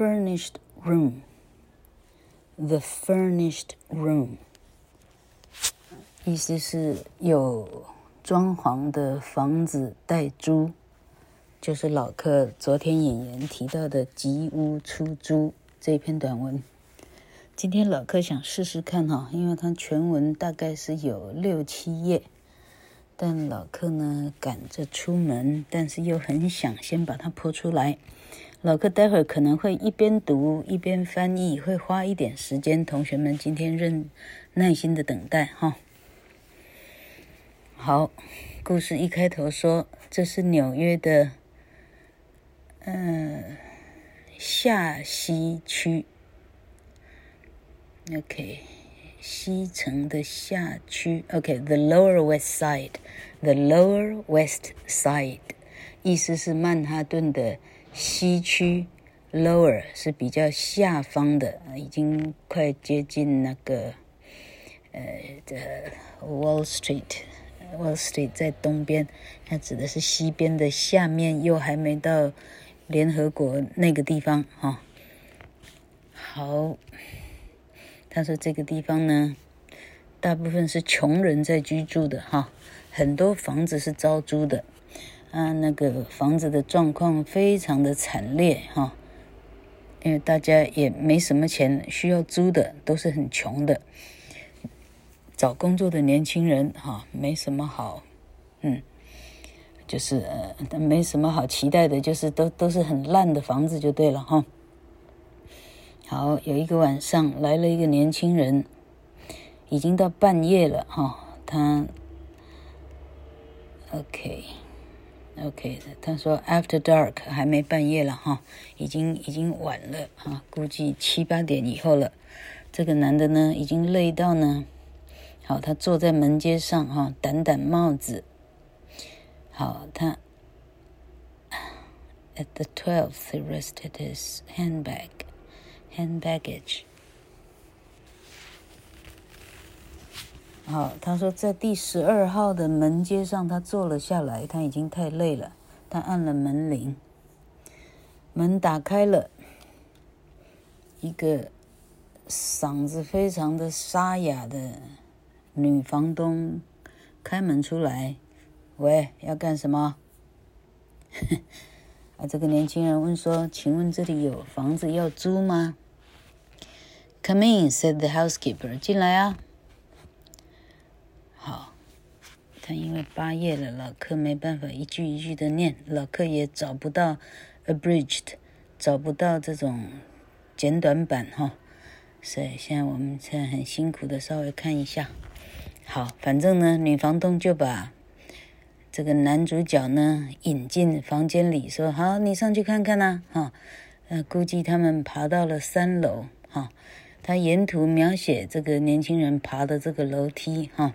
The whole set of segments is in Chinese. Furnished Room. The Furnished Room. 意思是有装潢的房子带租，就是老客昨天演员提到的吉屋出租这篇短文。今天老客想试试看哈，因为他全文大概是有6-7页，但老客呢赶着出门，但是又很想先把它剖出来。老客待会儿可能会一边读一边翻译，会花一点时间，同学们今天耐心的等待哈。好，故事一开头说，这是纽约的下西区。OK， 西城的下区。OK， The Lower West Side， 意思是曼哈顿的西区 ，Lower 是比较下方的，已经快接近那个Wall Street 在东边，它指的是西边的下面，又还没到联合国那个地方哈。好。他说这个地方呢，大部分是穷人在居住的哈，很多房子是招租的啊，那个房子的状况非常的惨烈哈，因为大家也没什么钱，需要租的都是很穷的，找工作的年轻人哈，没什么好，就是没什么好期待的，就是都是很烂的房子就对了哈。好，有一个晚上来了一个年轻人，已经到半夜了哈、哦。他 ，OK， 他说 After dark 还没半夜了哈、哦，已经晚了哈、哦，估计7-8点以后了。这个男的呢，已经累到呢，好，他坐在门街上哈、哦，掸帽子。好，他 At the 12th, he rested his handbag.Hand baggage。 好，他说在第12号的门街上他坐了下来，他已经太累了，他按了门铃，门打开了，一个嗓子非常的沙哑的女房东开门出来，喂，要干什么？这个年轻人问说，请问这里有房子要租吗？Come in, said the housekeeper. 进来啊。好，他因为8页了，老客没办法一句一句的念，老客也找不到 abridged， 找不到这种简短版哈，所以我们现在很辛苦的稍微看一下。好，反正呢，女房东就把这个男主角呢引进房间里，说好，你上去看看啊哈、估计他们爬到了3楼哈、他沿途描写这个年轻人爬的这个楼梯哈、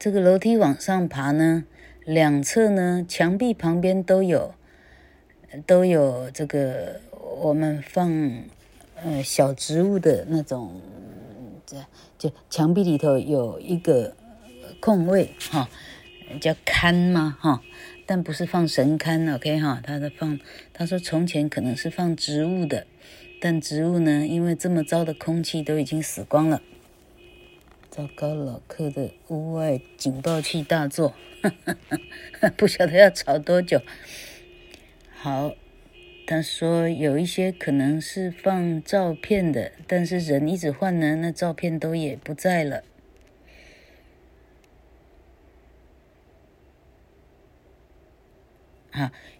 这个楼梯往上爬呢，两侧呢墙壁旁边都有这个我们放小植物的那种，就墙壁里头有一个空位哈、叫龛嘛哈、但不是放神龛 ，OK 哈，他说从前可能是放植物的，但植物呢，因为这么糟的空气都已经死光了。糟糕，老客的屋外警报器大作，不晓得要吵多久。好，他说有一些可能是放照片的，但是人一直换呢，那照片都也不在了。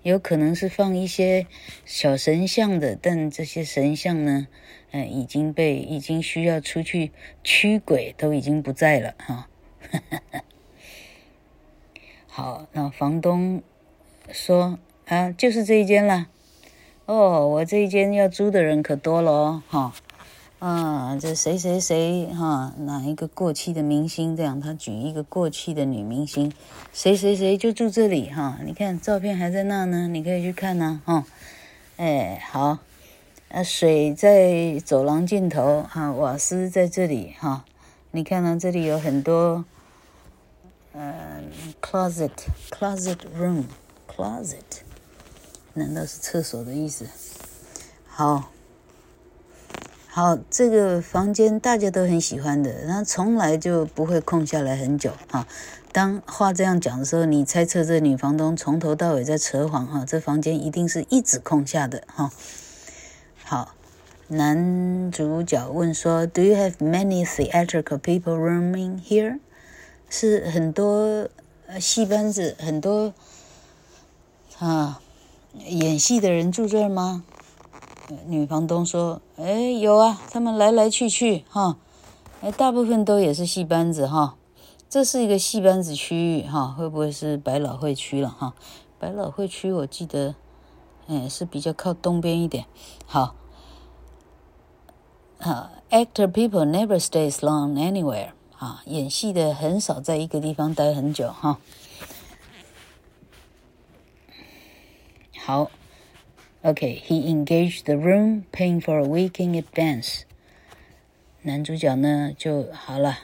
有可能是放一些小神像的，但这些神像呢，已经需要出去驱鬼，都已经不在了哈。好，那房东说啊，就是这一间啦。哦，我这一间要租的人可多了哦，哈、啊，这谁谁谁哈、哪一个过气的明星，这样他举一个过气的女明星，谁谁谁就住这里哈、你看照片还在那呢，你可以去看啊哈、好，水在走廊尽头哈、瓦斯在这里哈、你看呢、这里有很多closet room， 难道是厕所的意思？好，这个房间大家都很喜欢的，它从来就不会空下来很久哈。当话这样讲的时候，你猜测这女房东从头到尾在扯谎哈，这房间一定是一直空下的哈。好，男主角问说 ，Do you have many theatrical people rooming here？ 是很多戏班子，很多演戏的人住这儿吗？女房东说：“哎，有啊，他们来来去去哈，大部分都也是戏班子哈。这是一个戏班子区域哈，会不会是百老汇区了哈？百老汇区我记得，是比较靠东边一点。好，actor people never stays long anywhere 啊，演戏的很少在一个地方待很久哈。好。” Okay, he engaged the room, paying for a week in advance. 男主角呢就好了，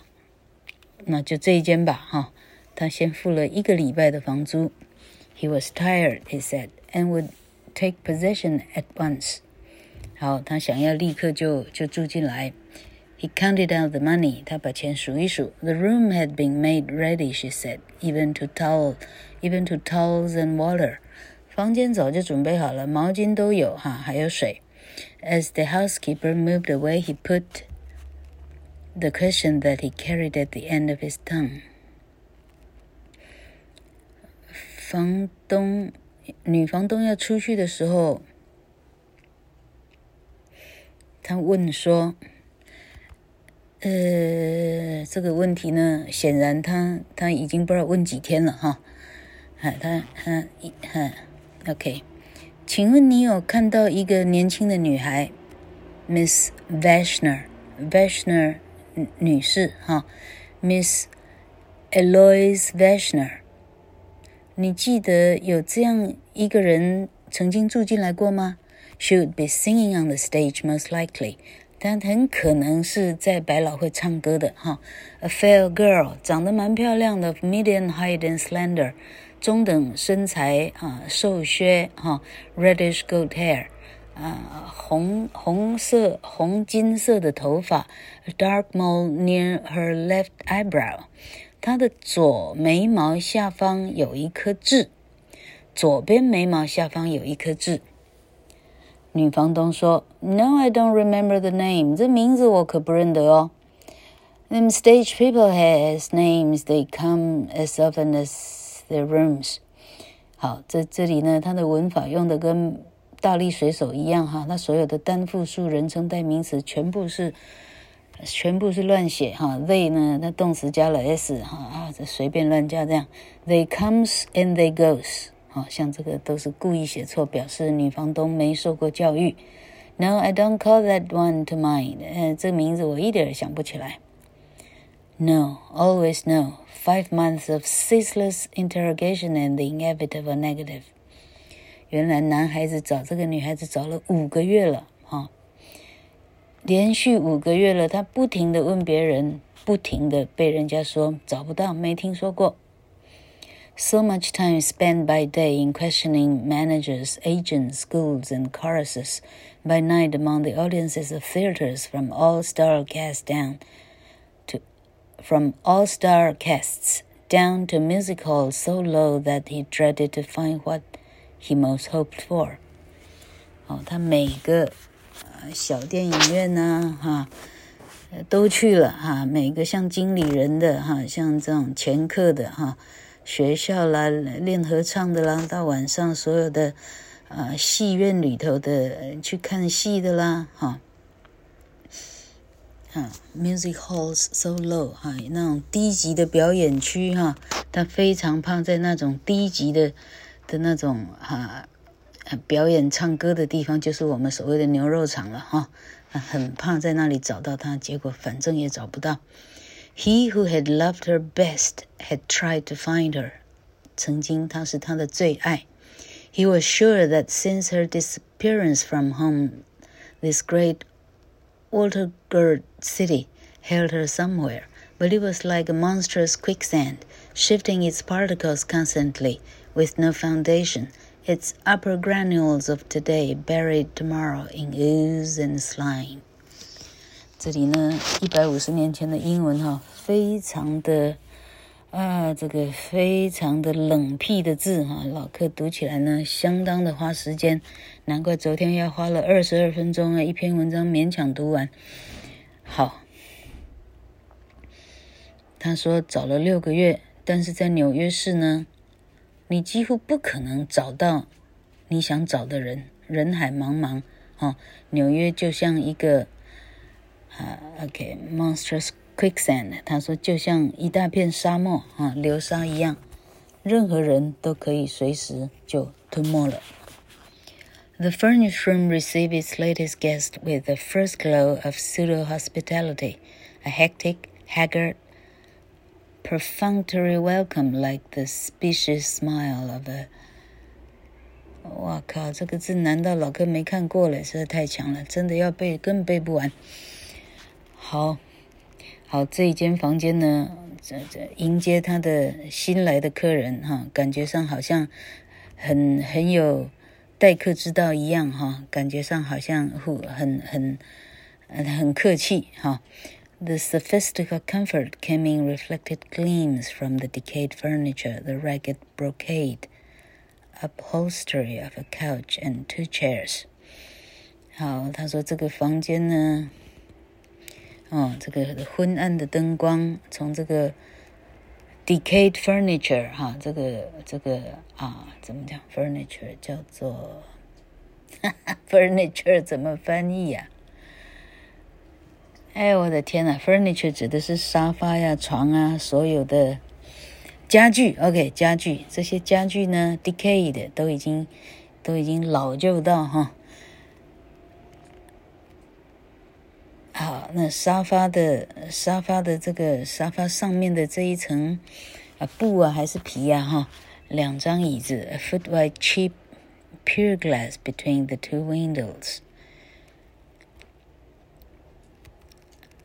那就这一间吧哈。他先付了一个礼拜的房租。He was tired, he said, and would take possession at once. 好，他想要立刻就住进来。He counted out the money. 他把钱数一数。The room had been made ready, she said, even to towels and water.房间早就准备好了，毛巾都有哈，还有水。As the housekeeper moved away, he put the question that he carried at the end of his tongue. 女房东要出去的时候，她问说：“这个问题呢，显然她已经不知道问几天了哈。她。”OK， 请问你有看到一个年轻的女孩 ，Miss Vashner 女士哈 ，Miss Eloise Vashner， 你记得有这样一个人曾经住进来过吗 ？She would be singing on the stage most likely， 但很可能是在百老汇唱歌的哈。A fair girl， 长得蛮漂亮的 ，medium height and slender。中等身材啊，瘦削哈 ，reddish gold hair， 啊，红金色的头发 ，a dark mole near her left eyebrow， 她的左眉毛下方有一颗痣，左边眉毛下方有一颗痣。女房东说 ，No, I don't remember the name， 这名字我可不认得哦。Them stage people has names, they come as often as。Their rooms， 好，这里呢，它的文法用的跟大力水手一样哈，它所有的单复数、人称代名词全部是乱写哈。They 呢，它动词加了 s 哈啊，随便乱加这样。They comes and they goes， 好，像这个都是故意写错，表示女房东没受过教育。No, I don't call that one to mind， 这名字我一点想不起来。No, always no. 5 months of ceaseless interrogation and the inevitable negative. 原来男孩子找这个女孩子找了5个月了哈，连续5个月了，他不停的问别人，不停的被人家说找不到，没听说过。So much time spent by day in questioning managers, agents, schools, and choruses. By night among the audiences of theaters from all-star casts down.From all-star casts down to music halls so low that he dreaded to find what he most hoped for. 哦，他每个小电影院呢，哈，都去了哈。每个像经理人的哈，像这种前客的哈，学校啦，练合唱的啦，到晚上所有的戏院里头的去看戏的啦，哈。Music halls so low 哈，那种低级的表演区哈，他非常怕在那种低级的那种表演唱歌的地方，就是我们所谓的牛肉场了哈，很怕在那里找到他，结果反正也找不到。He who had loved her best had tried to find her. 曾经他是他的最爱。He was sure that since her disappearance from home, this great Water-girt city held her somewhere, but it was like a monstrous quicksand, shifting its particles constantly, with no foundation, its upper granules of today buried tomorrow in ooze and slime。 这里呢150年前的英文非常的非常的冷僻的字老客读起来呢相当的花时间，难怪昨天要花了22分钟一篇文章勉强读完。好，他说找了6个月，但是在纽约市呢你几乎不可能找到你想找的人，人海茫茫纽约就像一个monstrous quicksand， 他说就像一大片沙漠流沙一样，任何人都可以随时就吞没了。The Furnished Room received its latest guest with the first glow of pseudo-hospitality, a hectic, haggard, perfunctory welcome like the specious smile of a... 哇靠，这个字难道老哥没看过了？实在太强了，真的要背更背不完。好，这一间房间呢迎接他的新来的客人感觉上好像很有待客之道一样感觉上好像很客气The sophisticated comfort came in reflected gleams from the decayed furniture, the ragged brocade upholstery of a couch and 2 chairs。 好，他说这个房间呢这个昏暗的灯光从这个 decayed furniture 怎么讲 furniture 叫做furniture 怎么翻译啊？我的天啊 furniture 指的是沙发呀床啊所有的家具 OK 家具，这些家具呢 decayed 都已经老旧到好，那沙发的这个沙发上面的这一层布还是皮2张椅子 A foot wide cheap pier glass between the 2 windows。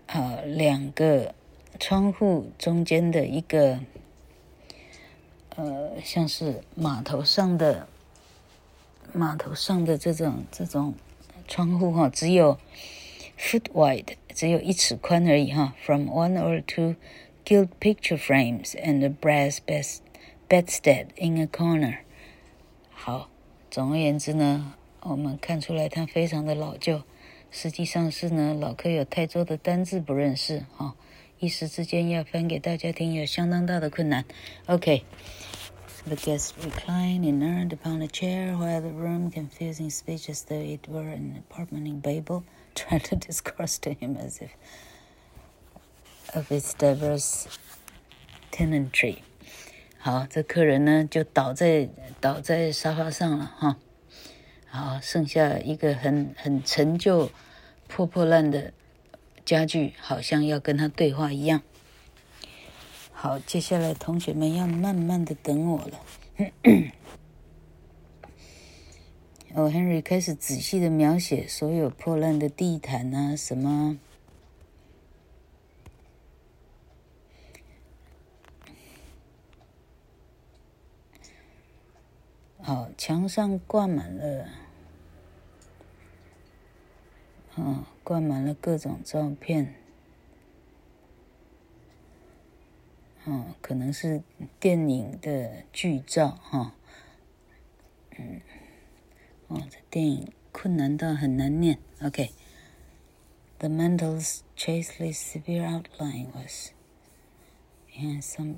好，2个窗户中间的一个像是码头上的这种窗户只有foot wide 只有1尺宽而已from 1 or 2 gilt picture frames and a brass bedstead in a corner。 好，总而言之呢我们看出来它非常的老旧，实际上是呢老客有太多的单字不认识一时之间要翻给大家听有相当大的困难。 OK The guest reclined inert upon a chair while the room, confusing speech as though it were an apartment in Babel, tried to discourse to him as if of its diverse tenantry。 好，这客人呢就倒在沙发上了好，剩下一个很陈旧破烂的家具好像要跟他对话一样。好，接下来同学们要慢慢的等我了。Henry 开始仔细的描写所有破烂的地毯啊，什么墙上挂满了各种照片可能是电影的剧照这电影困难到很难念 OK The mantel's chastely severe outline was some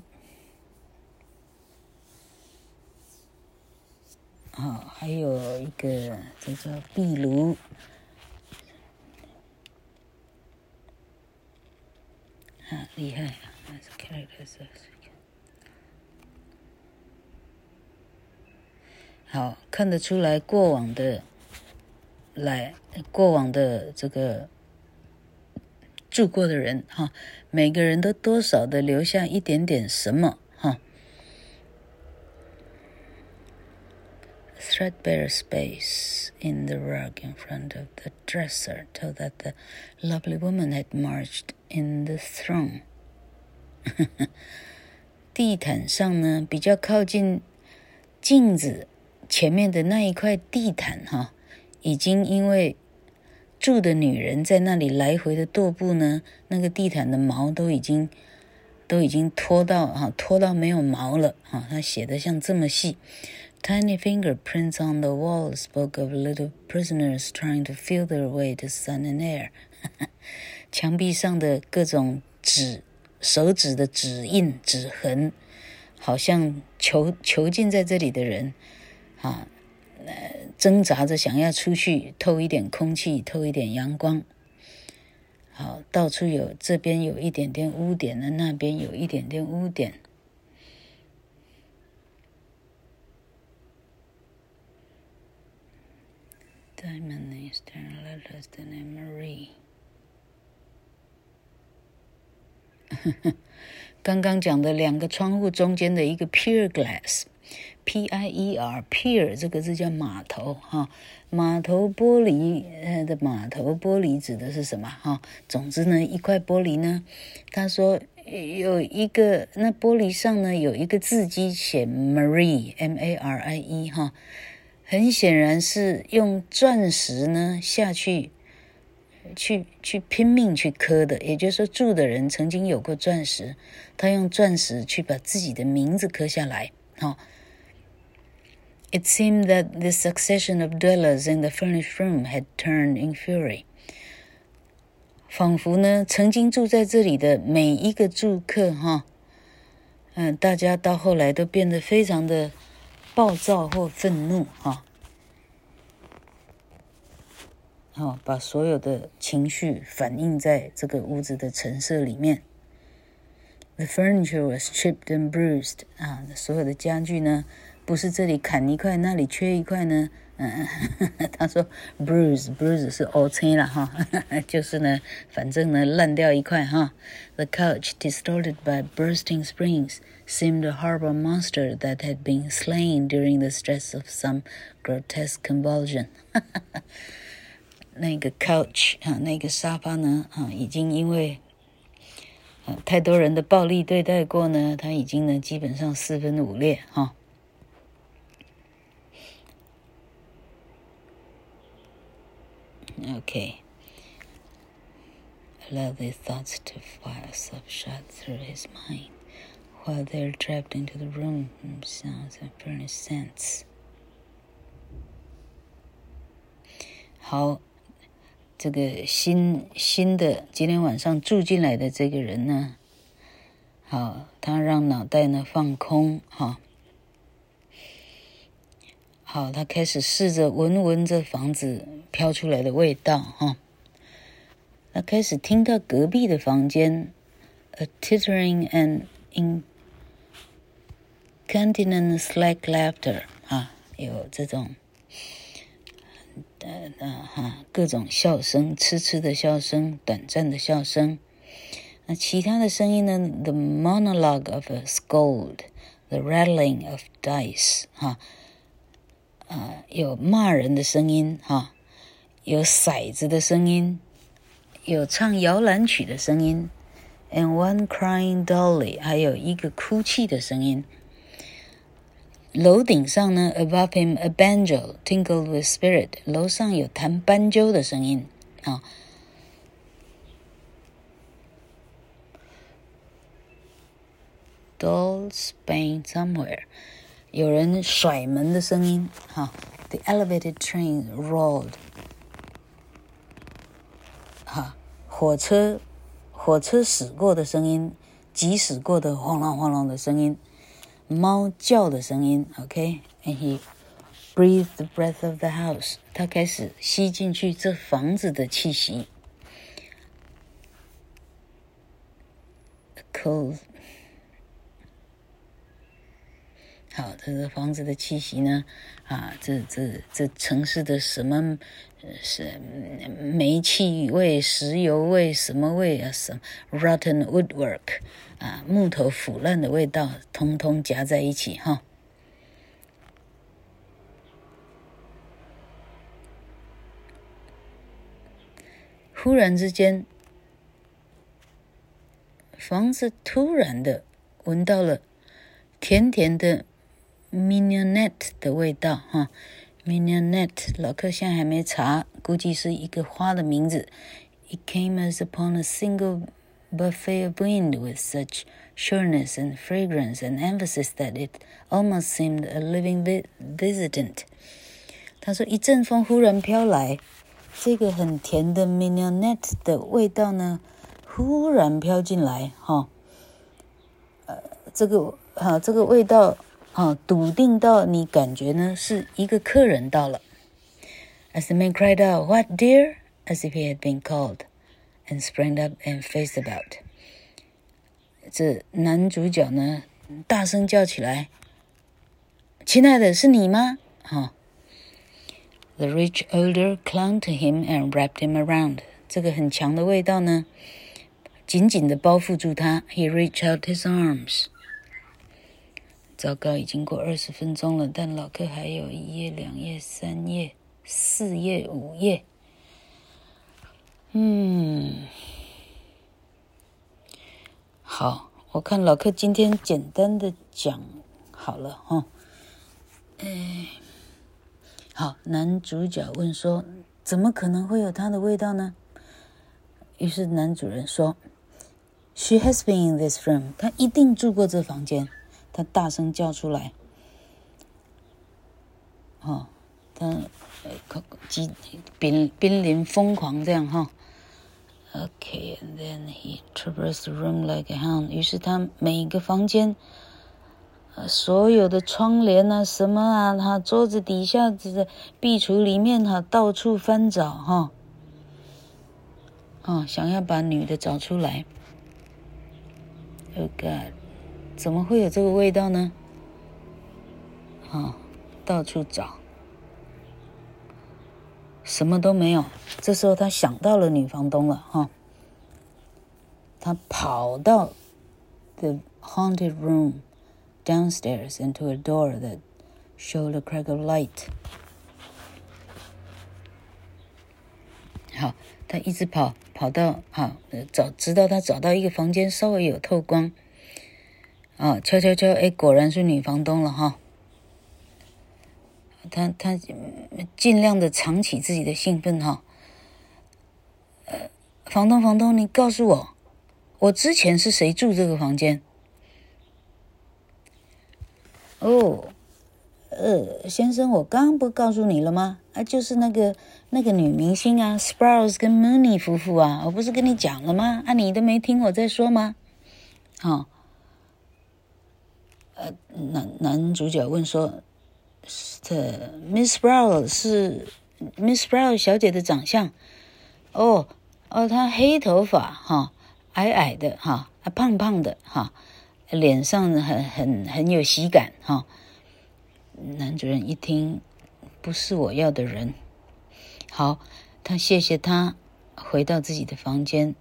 还有一个叫做壁炉厉害好，看得出来过往的这个住过的人每个人都多少的留下一点点什么Threadbare space in the rug in front of the dresser told that the lovely woman had marched in the throng。地毯上呢比较靠近镜子前面的那一块地毯哈，已经因为住的女人在那里来回的踱步呢，那个地毯的毛都已经脱到没有毛了啊！他写的像这么细 ：Tiny fingerprints on the wall spoke of little prisoners trying to feel their way to sun and air 。墙壁上的各种手指的指印、指痕，好像囚禁在这里的人啊，挣扎着想要出去透一点空气，透一点阳光。好，到处有，这边有一点点污点的，那边有一点点污点。Diamond is turning letters to Marie。刚刚讲的两个窗户中间的一个 pier glass，P-I-E-R pier 这个字叫码头哈。码头玻璃的码头玻璃指的是什么哈？总之呢，一块玻璃呢，他说有一个那玻璃上呢有一个字迹写 Marie M-A-R-I-E 哈，很显然是用钻石呢下去拼命去刻的，也就是说住的人曾经有过钻石，他用钻石去把自己的名字刻下来哈。It seemed that the succession of dwellers in the furnished room had turned in fury. 仿佛呢，曾经住在这里的每一个住客哈，大家到后来都变得非常的暴躁或愤怒哈。好，把所有的情绪反映在这个屋子的陈设里面。The furniture was chipped and bruised. 啊，所有的家具呢？不是这里砍一块，那里缺一块呢？他说 bruise 是 OK 了哈，就是呢，反正呢烂掉一块哈。The couch, distorted by bursting springs, seemed to harbor a monster that had been slain during the stress of some grotesque convulsion. 那个 couch 啊，那个沙发呢啊，已经因为太多人的暴力对待过呢，它已经呢基本上四分五裂哈。Okay. Allow these thoughts to fire slap-shot through his mind while they're trapped into the room from sounds and furnished scents. 好，这个新的今天晚上住进来的这个人呢，好，他让脑袋呢放空哈。好，他开始试着闻这房子飘出来的味道哈。他开始听到隔壁的房间 ，a tittering and incontinent slack laughter 啊，有这种各种笑声，痴痴的笑声，短暂的笑声。那其他的声音呢 ？The monologue of a scold, the rattling of dice 哈。有骂人的声音哈，有骰子的声音，有唱摇篮曲的声音 ，and one crying dolly， 还有一个哭泣的声音。楼顶上呢 ，above him a banjo tinkled with spirit， 楼上有弹斑鸠的声音啊。Dolls bang somewhere。有人甩门的声音哈 ，The elevated train rolled， 哈，火车驶过的声音，急驶过的晃啷晃啷的声音，猫叫的声音 ，OK，and he breathed the breath of the house， 他开始吸进去这房子的气息 ，a cold。好，这个房子的气息呢，啊，这城市的什么是煤气味、石油味、什么味啊，什么 rotten woodwork 啊，木头腐烂的味道，通通夹在一起哈。忽然之间，房子突然的闻到了甜甜的 Mignonette 的味道哈。Mignonette 老客现在还没查，估计是一个花的名字。It came as upon a single buffet of wind with such sureness and fragrance and emphasis that it almost seemed a living visitant. 他说一阵风忽然飘来，这个很甜的 Mignonette 的味道呢，忽然飘进来哈。这个味道笃定到你感觉呢是一个客人到了。As the man cried out, "What, dear?" as if he had been called, and sprang up and faced about. 这男主角呢大声叫起来，亲爱的，是你吗？The rich odor clung to him and wrapped him around. 这个很强的味道呢紧紧地包覆住他。He reached out his arms. 糟糕，已经过20分钟了，但老客还有1页、2页、3页、4页、5页。好，我看老客今天简单的讲好了哈。好，男主角问说，怎么可能会有他的味道呢？于是男主人说 ，She has been in this room， 她一定住过这房间。他大声叫出来，他濒临疯狂这样哈。Okay, and then he traversed the room like a hound. 于是他每一个房间，所有的窗帘啊，什么啊，他桌子底下的壁橱里面啊，到处翻找哈。想要把女的找出来。Oh God， 怎么会有这个味道呢？到处找，什么都没有。这时候他想到了女房东了哈。他跑到 the haunted room downstairs and to a door that showed a crack of light. 好，他一直跑到直到他找到一个房间稍微有透光。敲敲敲，果然是女房东了哈。他尽量的藏起自己的兴奋哈。房东，你告诉我，我之前是谁住这个房间？先生，我刚刚不告诉你了吗？就是那个女明星啊 ，Sprouse 跟 Mooney 夫妇啊，我不是跟你讲了吗？你都没听我在说吗？男主角问说。Miss Brown 小姐的长相，她黑头发矮矮的胖胖的脸上很有喜感男主人一听，不是我要的人。好，他谢谢他，回到自己的房间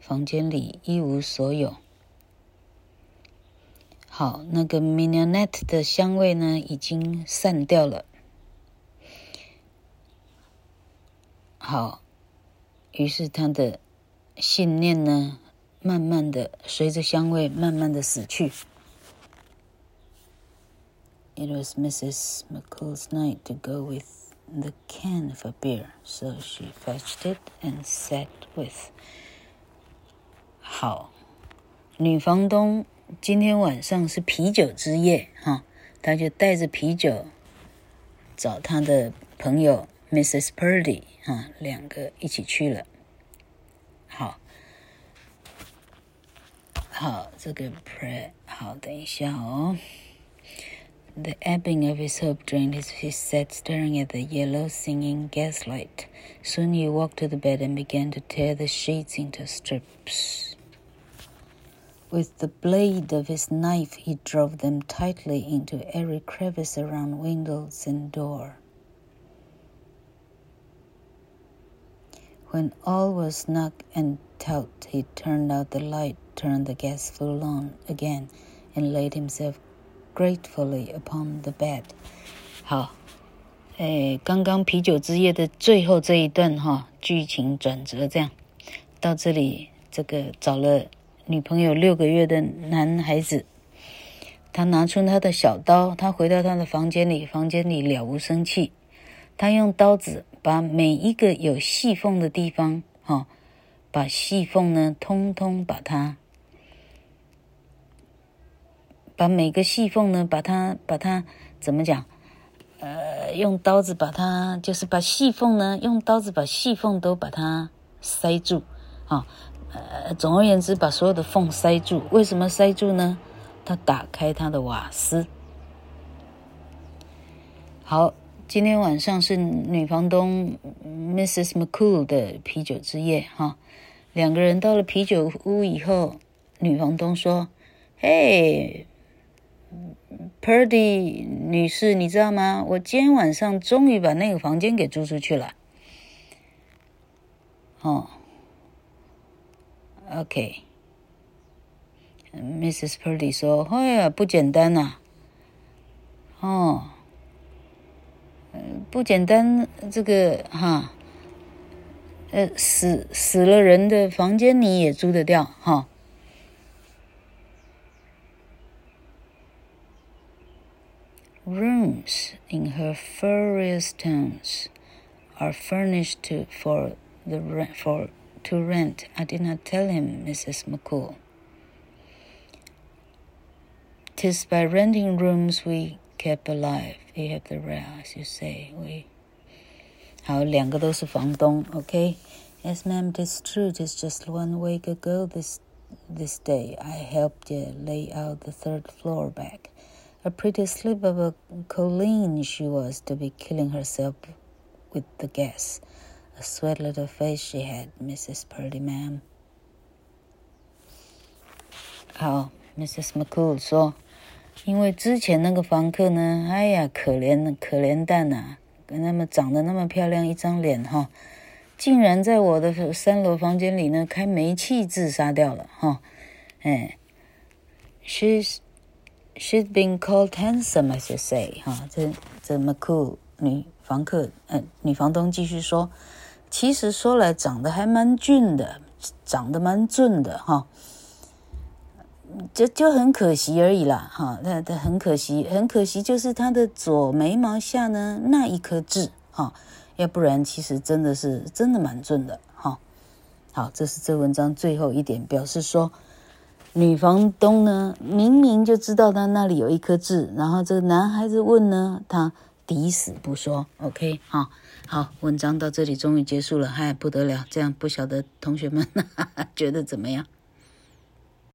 房间里一无所有。好，那个 Mignonette 的香味呢已经散掉了。好，于是他的信念呢慢慢的随着香味慢慢的死去。It was Mrs. McCool's night to go with the can of a beer, so she fetched it and sat with. 好，女房东今天晚上是啤酒之夜他就带着啤酒找他的朋友 Mrs. Purdy 两个一起去了。好，这个 prayer 等一下The ebbing of his hope drained his he sat staring at the yellow singing gaslight. Soon he walked to the bed and began to tear the sheets into strips.With the blade of his knife, he drove them tightly into every crevice around windows and door. When all was snug and taut, he turned out the light, turned the gas full on again, and laid himself gratefully upon the bed. 好，刚刚啤酒之夜的最后这一段剧情转折这样，到这里这个找了女朋友6个月的男孩子，他拿出他的小刀，他回到他的房间里，房间里了无生气。他用刀子把每一个有细缝的地方，把细缝呢，通通把它，把每个细缝呢，把它怎么讲？用刀子把它，就是把细缝呢，用刀子把细缝都把它塞住，总而言之，把所有的缝塞住。为什么塞住呢？他打开他的瓦斯。好，今天晚上是女房东 Mrs. McCool 的啤酒之夜两个人到了啤酒屋以后，女房东说：“嘿，Purdy 女士，你知道吗？我今天晚上终于把那个房间给租出去了。”OK。Mrs. Purdy 说：“哎呀，不简单呐！不简单，这个死了人的房间你也租得掉哈？”Rooms in her various towns are furnished to rent. I did not tell him, Mrs. McCool. Tis by renting rooms we kept alive. You have the right, as you say. We. 好，两个都是房东 ，OK? Yes, ma'am. Tis true. Tis just 1 week ago this day I helped you lay out the third floor back.A pretty slip of a colleen she was to be killing herself with the gas. A sweet little face she had, Mrs. Purdy, ma'am. 好 ，Mrs. McCool 说，因为之前那个房客呢，哎呀，可怜蛋啊，那么长得那么漂亮一张脸竟然在我的3楼房间里呢开煤气自杀掉了She'd been called handsome, as you say. 这 McCool 女房东继续说，其实说来长得还蛮俊的，长得蛮俊的就很可惜而已啦很可惜就是她的左眉毛下呢那一颗痣要不然其实真的蛮俊的好，这是这文章最后一点，表示说女房东呢明明就知道她那里有一颗痣，然后这个男孩子问呢，她抵死不说。OK 好，文章到这里终于结束了，不得了，这样不晓得同学们觉得怎么样。